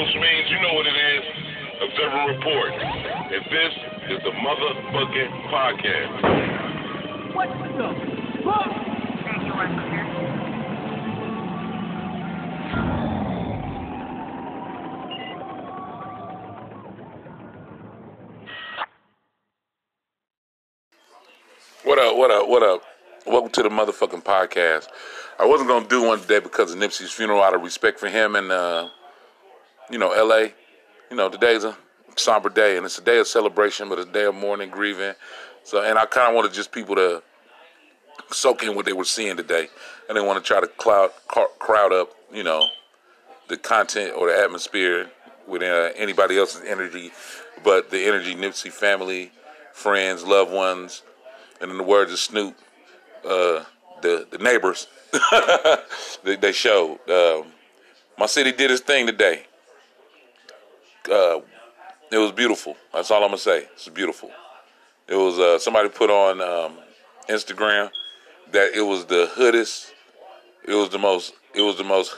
which means you know what it is. Observe and report. And this is the motherfucking podcast. What the fuck? Thank you, Roger. What up, what up, what up? Welcome to the motherfucking podcast. I wasn't going to do one today because of Nipsey's funeral out of respect for him and, L.A. You know, today's a somber day, and it's a day of celebration, but it's a day of mourning, grieving. So, and I kind of wanted just people to soak in what they were seeing today. I didn't want to try to crowd up, you know, the content or the atmosphere with anybody else's energy, but the energy Nipsey family, friends, loved ones, and in the words of Snoop, the neighbors, they showed. My city did its thing today. It was beautiful. That's all I'm going to say. It's beautiful. It was somebody put on Instagram that it was the hoodest, it was the most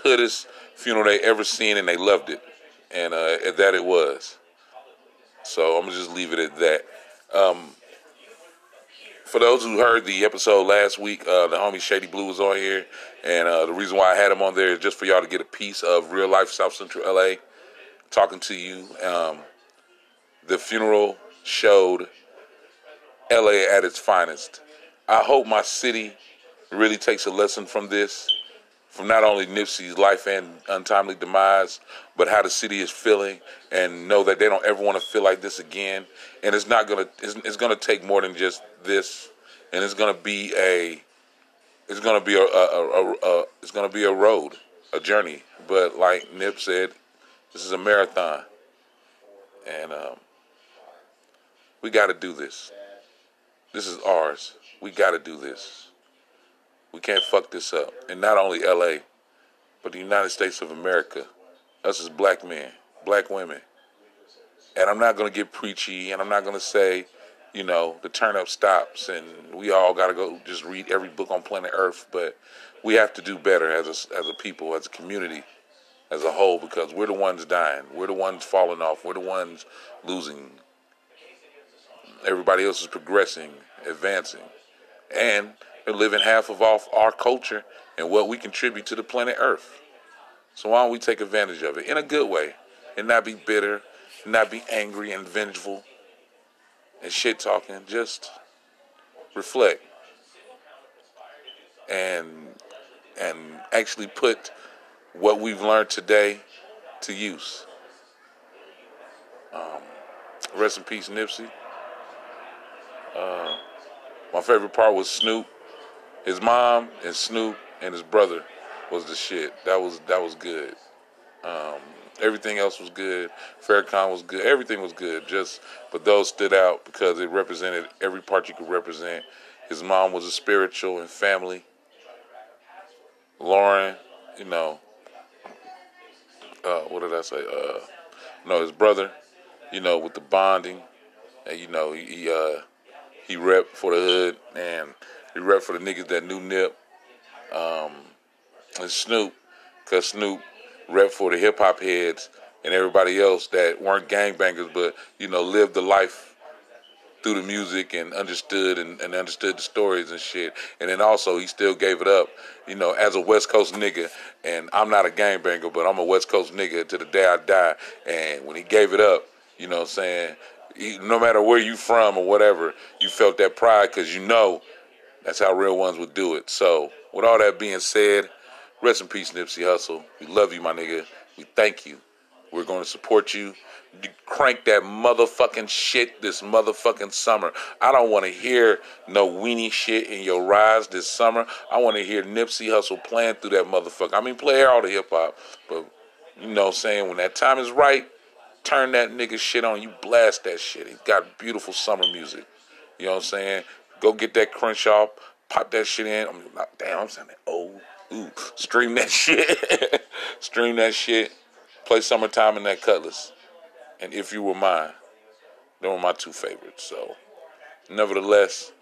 hoodest funeral they ever seen, and they loved it. And that it was. So I'm going to just leave it at that. For those who heard the episode last week, the homie Shady Blue was on here, and the reason why I had him on there is just for y'all to get a piece of real life South Central LA talking to you. The funeral showed LA at its finest. I hope my city really takes a lesson from this, from not only Nipsey's life and untimely demise, but how the city is feeling, and know that they don't ever want to feel like this again. And it's not gonna, it's gonna take more than just this, and it's gonna be a road, a journey. But like Nip said, this is a marathon, and we got to do this. This is ours. We got to do this. We can't fuck this up. And not only LA, but the United States of America. Us as black men, black women. And I'm not going to get preachy, and I'm not going to say, you know, the turn up stops and we all got to go just read every book on planet Earth. But we have to do better as a people, as a community, as a whole, because we're the ones dying. We're the ones falling off. We're the ones losing. Everybody else is progressing, advancing. And they're living half of off our culture and what we contribute to the planet Earth. So why don't we take advantage of it in a good way and not be bitter, not be angry and vengeful and shit talking. Just reflect and actually put what we've learned today to use. Rest in peace, Nipsey. My favorite part was Snoop. His mom and Snoop and his brother was the shit. That was good. Everything else was good. Farrakhan was good. Everything was good. But those stood out because it represented every part you could represent. His mom was a spiritual and family. Lauren, you know, what did I say? His brother, you know, with the bonding, and you know, he repped for the hood, and he repped for the niggas that knew Nip. And Snoop, because Snoop repped for the hip-hop heads and everybody else that weren't gangbangers, but, you know, lived the life through the music and understood the stories and shit. And then also, he still gave it up, you know, as a West Coast nigga. And I'm not a gangbanger, but I'm a West Coast nigga to the day I die. And when he gave it up, you know what I'm saying, no matter where you from or whatever, you felt that pride because you know that's how real ones would do it. So, with all that being said, rest in peace, Nipsey Hussle. We love you, my nigga. We thank you. We're going to support you. You crank that motherfucking shit this motherfucking summer. I don't want to hear no weenie shit in your rise this summer. I want to hear Nipsey Hussle playing through that motherfucker. I mean, play all the hip-hop, but you know what I'm saying? When that time is right, turn that nigga shit on. You blast that shit. He's got beautiful summer music. You know what I'm saying? Go get that Crenshaw. Pop that shit in. I'm like, damn, I'm sounding old. Ooh, stream that shit. Stream that shit. Play Summertime in that Cutlass. And If You Were Mine. They were my two favorites. So, nevertheless,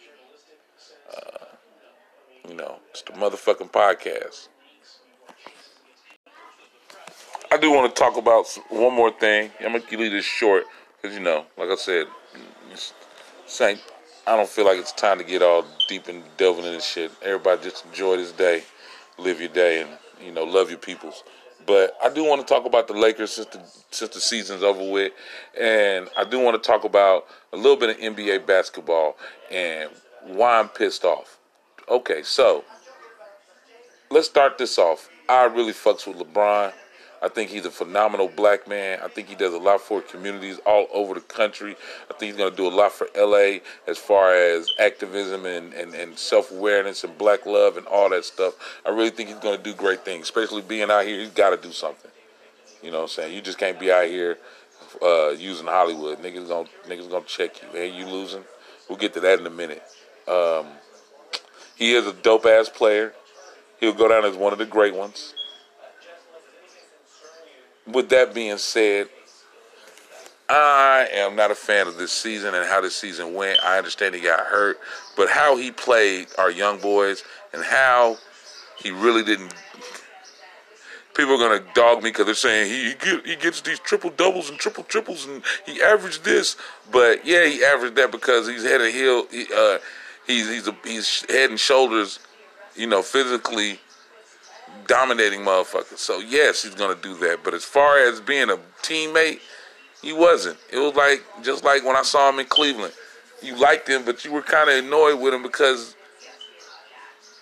it's the motherfucking podcast. I do want to talk about one more thing. I'm going to leave this short because, you know, like I said, I don't feel like it's time to get all deep and delving into this shit. Everybody just enjoy this day, live your day, and, you know, love your peoples. But I do want to talk about the Lakers since the season's over with. And I do want to talk about a little bit of NBA basketball and why I'm pissed off. Okay, so let's start this off. I really fucks with LeBron. I think he's a phenomenal black man. I think he does a lot for communities all over the country. I think he's going to do a lot for L.A. as far as activism and self-awareness and black love and all that stuff. I really think he's going to do great things, especially being out here. He's got to do something. You know what I'm saying? You just can't be out here using Hollywood. Niggas gonna check you. Hey, you losing? We'll get to that in a minute. He is a dope-ass player. He'll go down as one of the great ones. With that being said, I am not a fan of this season and how this season went. I understand he got hurt, but how he played our young boys and how he really didn't. People are going to dog me because they're saying he gets these triple-doubles and triple-triples and he averaged this. But, yeah, he averaged that because he's head and heel. He's head and shoulders, you know, physically dominating motherfuckers. So, yes, he's going to do that. But as far as being a teammate, he wasn't. It was like just like when I saw him in Cleveland. You liked him, but you were kind of annoyed with him because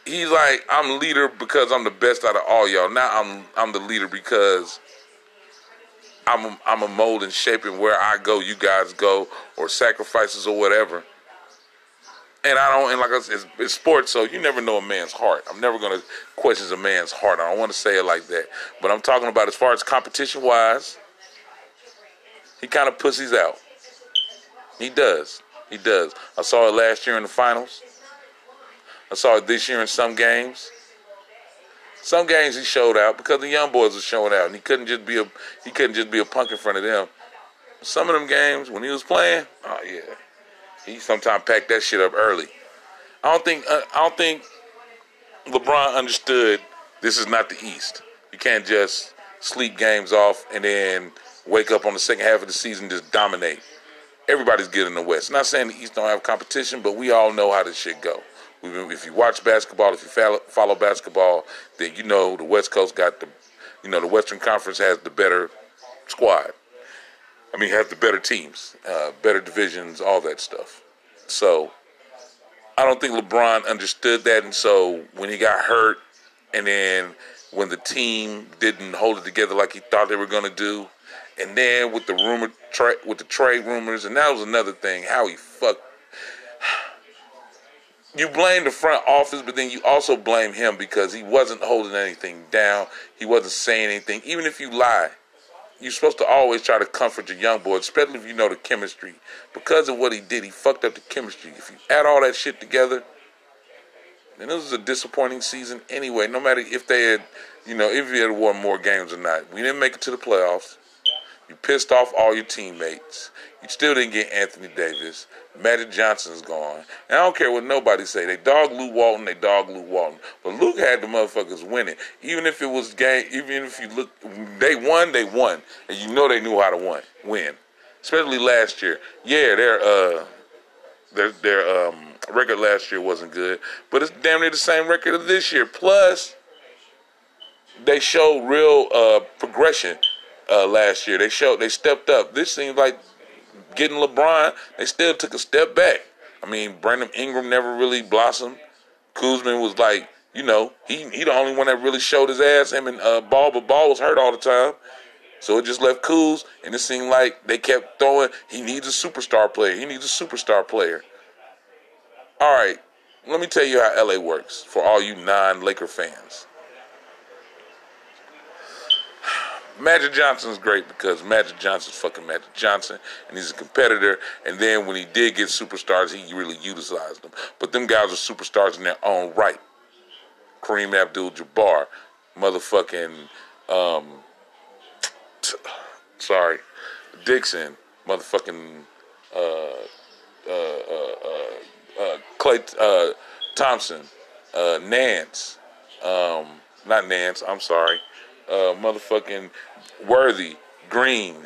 he's like, I'm leader because I'm the best out of all y'all. Now I'm the leader because I'm a mold and shape, and where I go, you guys go, or sacrifices or whatever. And I don't, and like I said, it's sports, so you never know a man's heart. I'm never going to question a man's heart. I don't want to say it like that. But I'm talking about as far as competition-wise, he kind of pussies out. He does. I saw it last year in the finals. I saw it this year in some games. Some games he showed out because the young boys were showing out, and he couldn't just be a punk in front of them. Some of them games when he was playing, oh yeah. He sometimes packed that shit up early. I don't think LeBron understood this is not the East. You can't just sleep games off and then wake up on the second half of the season and just dominate. Everybody's good in the West. I'm not saying the East don't have competition, but we all know how this shit go. If you watch basketball, if you follow basketball, then you know the West Coast got the Western Conference has the better squad. I mean, have the better teams, better divisions, all that stuff. So I don't think LeBron understood that. And so when he got hurt and then when the team didn't hold it together like he thought they were going to do, and then with the with the trade rumors, and that was another thing, how he fucked. You blame the front office, but then you also blame him because he wasn't holding anything down. He wasn't saying anything. Even if you lie, you're supposed to always try to comfort your young boy, especially if you know the chemistry. Because of what he did, he fucked up the chemistry. If you add all that shit together, then this was a disappointing season anyway, no matter if they had, if you had won more games or not. We didn't make it to the playoffs. You pissed off all your teammates. You still didn't get Anthony Davis. Magic Johnson's gone. And I don't care what nobody say. They dog Luke Walton. But Luke had the motherfuckers winning. Even if it was game, even if you look, they won. And you know they knew how to win. Especially last year. Yeah, their record last year wasn't good. But it's damn near the same record of this year. Plus, they showed real progression. Last year they stepped up. This seems like getting LeBron, they still took a step back. I mean, Brandon Ingram never really blossomed. Kuzman was like, he the only one that really showed his ass. Him and Ball, but Ball was hurt all the time, so it just left Kuz. And it seemed like they kept throwing. He needs a superstar player. All right, let me tell you how LA works for all you non-Laker fans. Magic Johnson's great because Magic Johnson's fucking Magic Johnson, and he's a competitor. And then when he did get superstars, he really utilized them. But them guys are superstars in their own right. Kareem Abdul-Jabbar, motherfucking, Dixon, motherfucking, Klay Thompson, Nance, not Nance, I'm sorry. motherfucking Worthy, Green,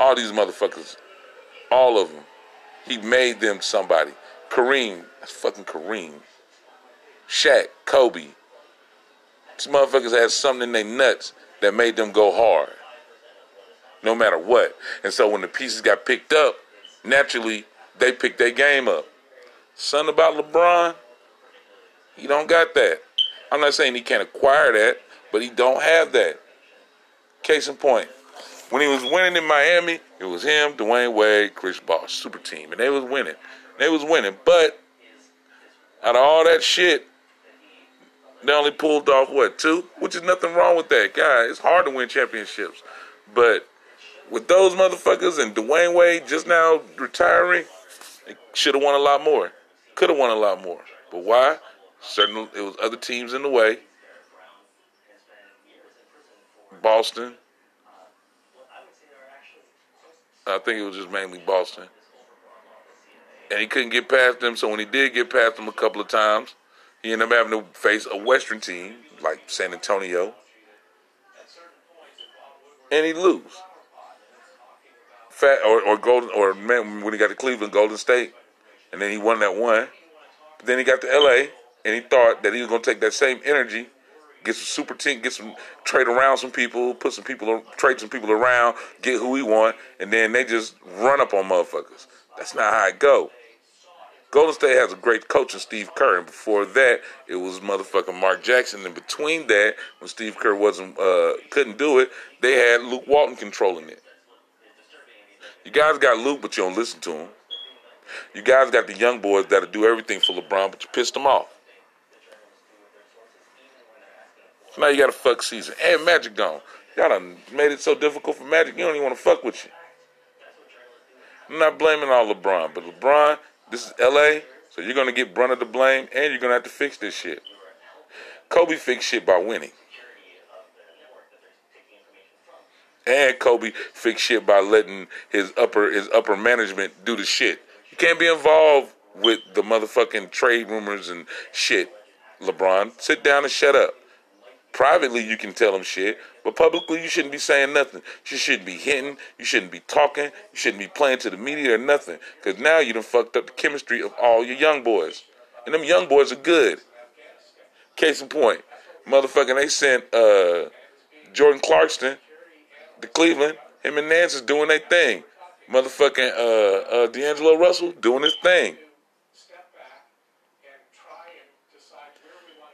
all these motherfuckers, all of them. He made them somebody. Kareem, that's fucking Kareem. Shaq, Kobe. These motherfuckers had something in their nuts that made them go hard, no matter what. And so when the pieces got picked up, naturally, they picked their game up. Something about LeBron, he don't got that. I'm not saying he can't acquire that, but he don't have that. Case in point, when he was winning in Miami, it was him, Dwayne Wade, Chris Bosh, super team, and they was winning. They was winning, but out of all that shit, they only pulled off, what, 2? Which is nothing wrong with that, guy. It's hard to win championships. But with those motherfuckers and Dwayne Wade just now retiring, they should have won a lot more. Could have won a lot more. But why? Certainly, it was other teams in the way. Boston. I think it was just mainly Boston. And he couldn't get past them, so when he did get past them a couple of times, he ended up having to face a Western team like San Antonio, and he lose. Or when he got to Cleveland, Golden State, and then he won that one. But then he got to L.A. and he thought that he was gonna take that same energy, get some super team, trade around some people, trade some people around, get who he want, and then they just run up on motherfuckers. That's not how it go. Golden State has a great coach in Steve Kerr, and before that, it was motherfucking Mark Jackson. And between that, when Steve Kerr couldn't do it, they had Luke Walton controlling it. You guys got Luke, but you don't listen to him. You guys got the young boys that'll do everything for LeBron, but you pissed them off. So now you got a fuck season. And Magic gone. Y'all done made it so difficult for Magic, you don't even want to fuck with you. I'm not blaming all LeBron, but LeBron... This is LA, so you're going to get brunt of the blame, and you're going to have to fix this shit. Kobe fixed shit by winning. And Kobe fixed shit by letting his upper management do the shit. You can't be involved with the motherfucking trade rumors and shit, LeBron. Sit down and shut up. Privately, you can tell them shit, but publicly, you shouldn't be saying nothing. You shouldn't be hitting. You shouldn't be talking. You shouldn't be playing to the media or nothing, because now you done fucked up the chemistry of all your young boys, and them young boys are good. Case in point, motherfucking, they sent Jordan Clarkson to Cleveland. Him and Nance is doing their thing. Motherfucking D'Angelo Russell doing his thing.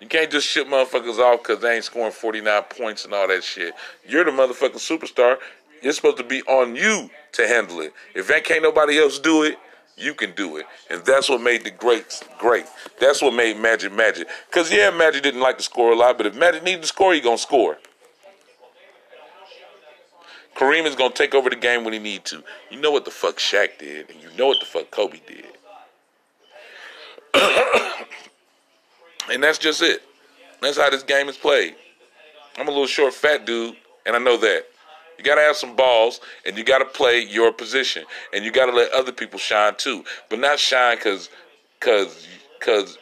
You can't just ship motherfuckers off because they ain't scoring 49 points and all that shit. You're the motherfucking superstar. It's supposed to be on you to handle it. If that can't nobody else do it, you can do it. And that's what made the greats great. That's what made Magic Magic. Because, yeah, Magic didn't like to score a lot, but if Magic needed to score, he's going to score. Kareem is going to take over the game when he need to. You know what the fuck Shaq did, and you know what the fuck Kobe did. And that's just it. That's how this game is played. I'm a little short, fat dude, and I know that. You got to have some balls, and you got to play your position. And you got to let other people shine, too. But not shine because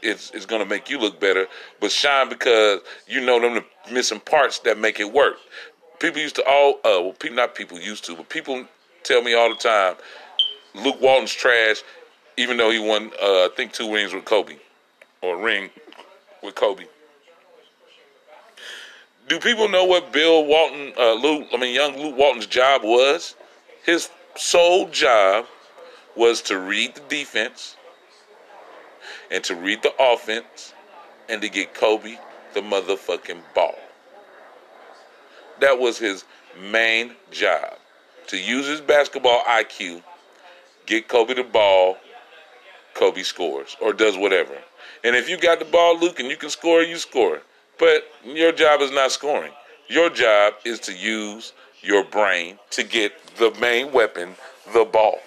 it's going to make you look better, but shine because you know them the missing parts that make it work. People used to people tell me all the time, Luke Walton's trash, even though he won, I think, 2 rings with Kobe, or a ring with Kobe. Do people know what young Luke Walton's job was? His sole job was to read the defense and to read the offense and to get Kobe the motherfucking ball. That was his main job. To use his basketball IQ, get Kobe the ball, Kobe scores or does whatever. And if you got the ball, Luke, and you can score, you score. But your job is not scoring. Your job is to use your brain to get the main weapon, the ball.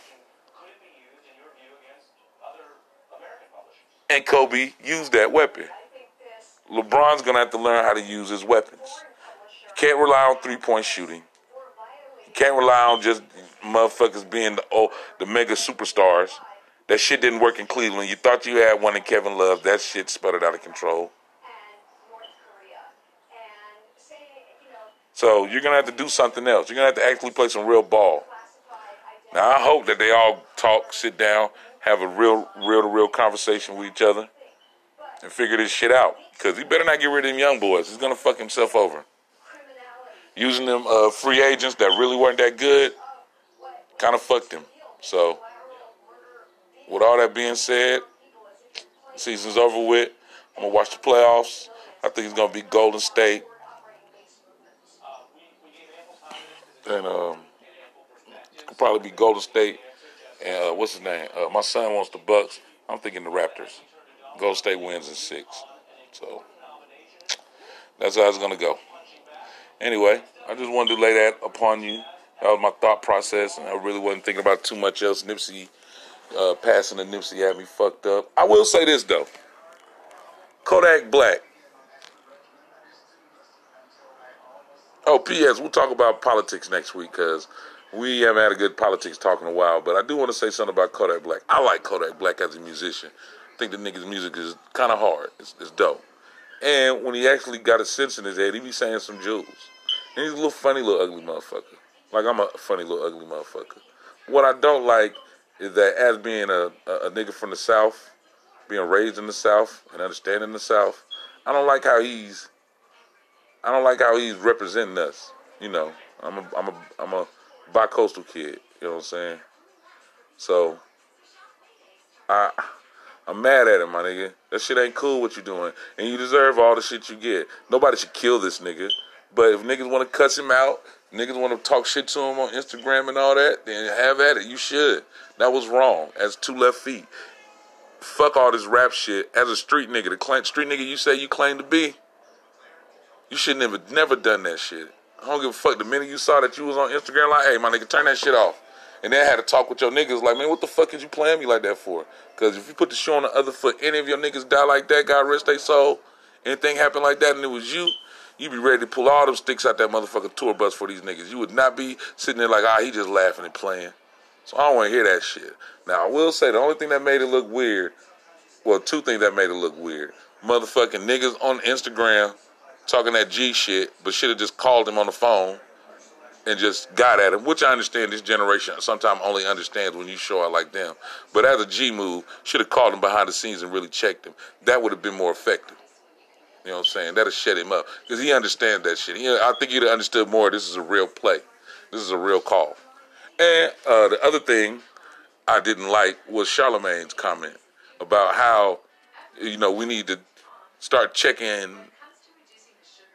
And Kobe used that weapon. LeBron's going to have to learn how to use his weapons. You can't rely on three-point shooting. You can't rely on just motherfuckers being the mega superstars. That shit didn't work in Cleveland. You thought you had one in Kevin Love. That shit sputtered out of control. And North Korea. And So you're going to have to do something else. You're going to have to actually play some real ball. Now, I hope that they all talk, sit down, have a real-to-real conversation with each other and figure this shit out. Because he better not get rid of them young boys. He's going to fuck himself over. Using them free agents that really weren't that good kind of fucked him. So, with all that being said, season's over with. I'm going to watch the playoffs. I think it's going to be Golden State. And it could probably be Golden State. And what's his name? My son wants the Bucks. I'm thinking the Raptors. Golden State wins in 6. So that's how it's going to go. Anyway, I just wanted to lay that upon you. That was my thought process, and I really wasn't thinking about too much else. Nipsey passing to Nipsey had me fucked up. I will say this, though. Kodak Black. Oh, P.S., we'll talk about politics next week because we haven't had a good politics talk in a while, but I do want to say something about Kodak Black. I like Kodak Black as a musician. I think the nigga's music is kind of hard. It's dope. And when he actually got a sense in his head, he be saying some jewels. And he's a little funny, little ugly motherfucker. Like, I'm a funny, little ugly motherfucker. What I don't like is that as being a nigga from the South, being raised in the South and understanding the South, I don't like how he's representing us. You know, I'm a bi-coastal kid. You know what I'm saying? So I'm mad at him, my nigga. That shit ain't cool what you doing, and you deserve all the shit you get. Nobody should kill this nigga. But if niggas want to cuss him out, niggas want to talk shit to him on Instagram and all that, then have at it. You should. That was wrong. As two left feet. Fuck all this rap shit. As a street nigga, the street nigga you say you claim to be. You shouldn't have never done that shit. I don't give a fuck. The minute you saw that you was on Instagram, like, hey, my nigga, turn that shit off. And then I had to talk with your niggas, like, man, what the fuck is you playing me like that for? Because if you put the shoe on the other foot, any of your niggas die like that, God rest they soul, anything happened like that, and it was you, you'd be ready to pull all them sticks out that motherfucking tour bus for these niggas. You would not be sitting there like, he just laughing and playing. So I don't want to hear that shit. Now, I will say the only thing that made it look weird, well, two things that made it look weird. Motherfucking niggas on Instagram talking that G shit, but should have just called him on the phone and just got at him, which I understand this generation sometimes only understands when you show out like them. But as a G move, should have called him behind the scenes and really checked him. That would have been more effective. You know what I'm saying? That would have shut him up because he understands that shit. I think you'd have understood more this is a real play. This is a real call. And the other thing I didn't like was Charlemagne's comment about how, you know, we need to start checking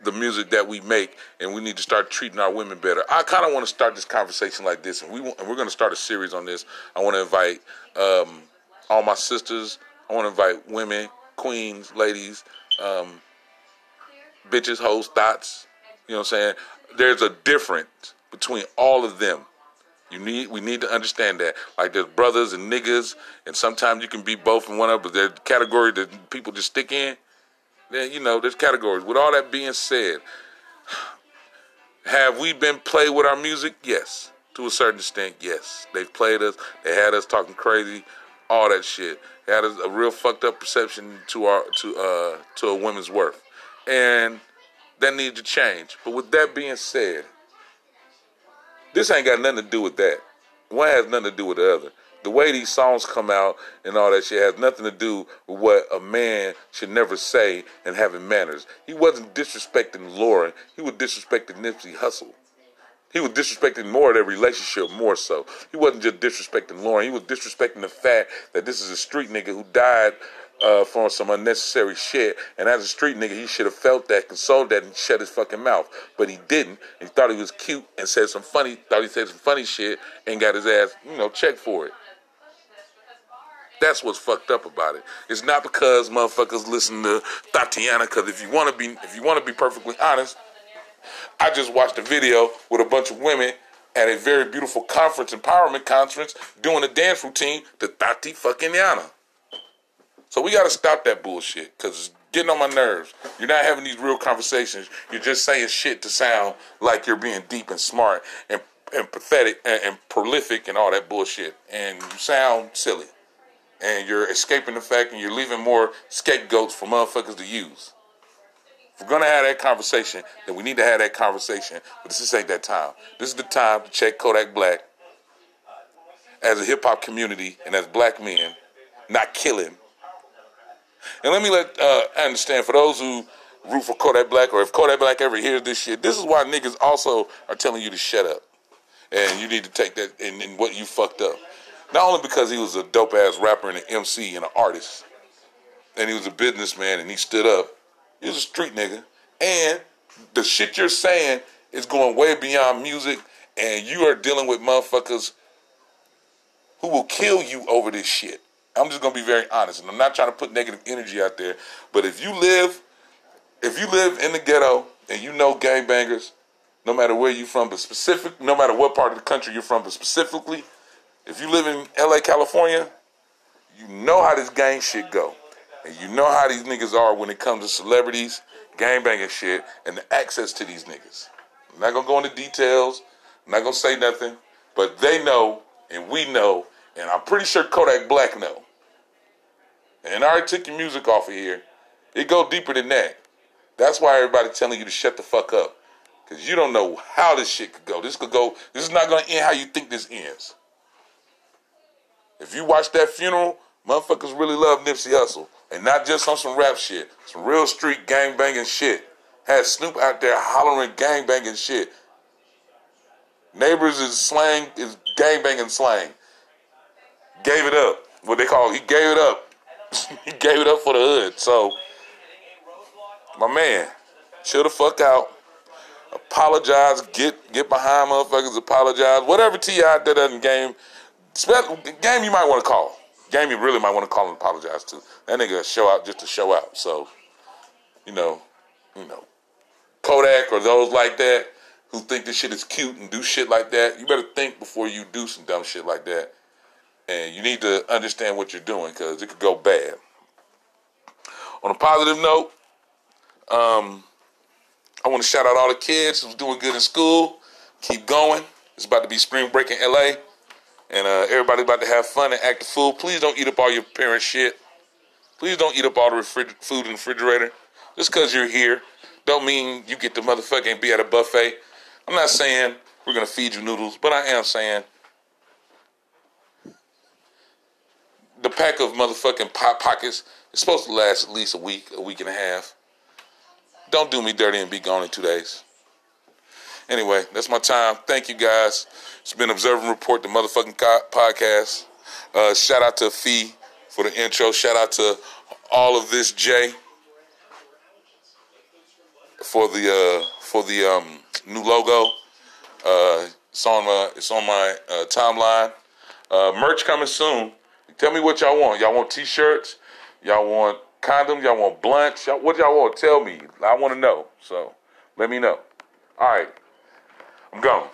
the music that we make, and we need to start treating our women better. I kind of want to start this conversation like this, and we're going to start a series on this. I want to invite all my sisters. I want to invite women, queens, ladies, bitches, hoes, thoughts. You know what I'm saying? There's a difference between all of them. We need to understand that. Like, there's brothers and niggas, and sometimes you can be both in one of them, but there's a category that people just stick in. Then, you know, there's categories. With all that being said, have we been played with our music? Yes. To a certain extent, yes. They've played us. They had us talking crazy. All that shit. They had us a real fucked up perception to a woman's worth. And that needs to change. But with that being said, this ain't got nothing to do with that. One has nothing to do with the other. The way these songs come out and all that shit has nothing to do with what a man should never say and having manners. He wasn't disrespecting Lauren. He was disrespecting Nipsey Hussle. He was disrespecting more of their relationship, more so. He wasn't just disrespecting Lauren. He was disrespecting the fact that this is a street nigga who died for some unnecessary shit. And as a street nigga, he should have felt that, consoled that, and shut his fucking mouth. But he didn't. He thought he was cute and said some funny shit and got his ass, you know, checked for it. That's what's fucked up about it. It's not because motherfuckers listen to Tati Yana, because if you want to be perfectly honest, I just watched a video with a bunch of women at a very beautiful conference, empowerment conference, doing a dance routine to Tati fucking Yana. So we got to stop that bullshit, because it's getting on my nerves. You're not having these real conversations. You're just saying shit to sound like you're being deep and smart and pathetic and prolific and all that bullshit. And you sound silly. And you're escaping the fact, and you're leaving more scapegoats for motherfuckers to use. We're going to have that conversation, and we need to have that conversation, but this ain't that time. This is the time to check Kodak Black as a hip-hop community and as black men, not kill him. And let me understand, for those who root for Kodak Black, or if Kodak Black ever hears this shit, this is why niggas also are telling you to shut up. And you need to take that and what you fucked up. Not only because he was a dope-ass rapper and an MC and an artist, and he was a businessman and he stood up. He was a street nigga. And the shit you're saying is going way beyond music, and you are dealing with motherfuckers who will kill you over this shit. I'm just going to be very honest, and I'm not trying to put negative energy out there, but if you live in the ghetto and you know gangbangers, no matter where you're from, but no matter what part of the country you're from, but specifically, if you live in L.A., California, you know how this gang shit go. And you know how these niggas are when it comes to celebrities, gangbanging shit, and the access to these niggas. I'm not going to go into details. I'm not going to say nothing. But they know, and we know, and I'm pretty sure Kodak Black know. And I already took your music off of here. It go deeper than that. That's why everybody's telling you to shut the fuck up. Because you don't know how this shit could go. This is not going to end how you think this ends. If you watch that funeral, motherfuckers really love Nipsey Hussle. And not just on some rap shit. Some real street gangbanging shit. Had Snoop out there hollering gangbanging shit. Neighbors is gangbanging slang. Gave it up. What they call it, he gave it up. He gave it up for the hood. So, my man, chill the fuck out. Apologize. Get behind motherfuckers. Apologize. Whatever T.I. did in Game. Game you might want to call. Game you really might want to call and apologize to. That nigga show out just to show out. So, you know, Kodak or those like that who think this shit is cute and do shit like that, you better think before you do some dumb shit like that. And you need to understand what you're doing because it could go bad. On a positive note, I want to shout out all the kids who's doing good in school. Keep going. It's about to be spring break in LA. And everybody's about to have fun and act a fool. Please don't eat up all your parents' shit. Please don't eat up all the food in the refrigerator. Just because you're here don't mean you get to motherfucking and be at a buffet. I'm not saying we're going to feed you noodles, but I am saying the pack of motherfucking Hot Pockets is supposed to last at least a week and a half. Don't do me dirty and be gone in 2 days. Anyway, that's my time. Thank you, guys. It's been Observe and Report, the motherfucking podcast. Shout out to Fee for the intro. Shout out to all of this Jay for the new logo. It's on my timeline. Merch coming soon. Tell me what y'all want. Y'all want T-shirts? Y'all want condoms? Y'all want blunts? What y'all want? Tell me. I want to know. So let me know. All right. I'm gone.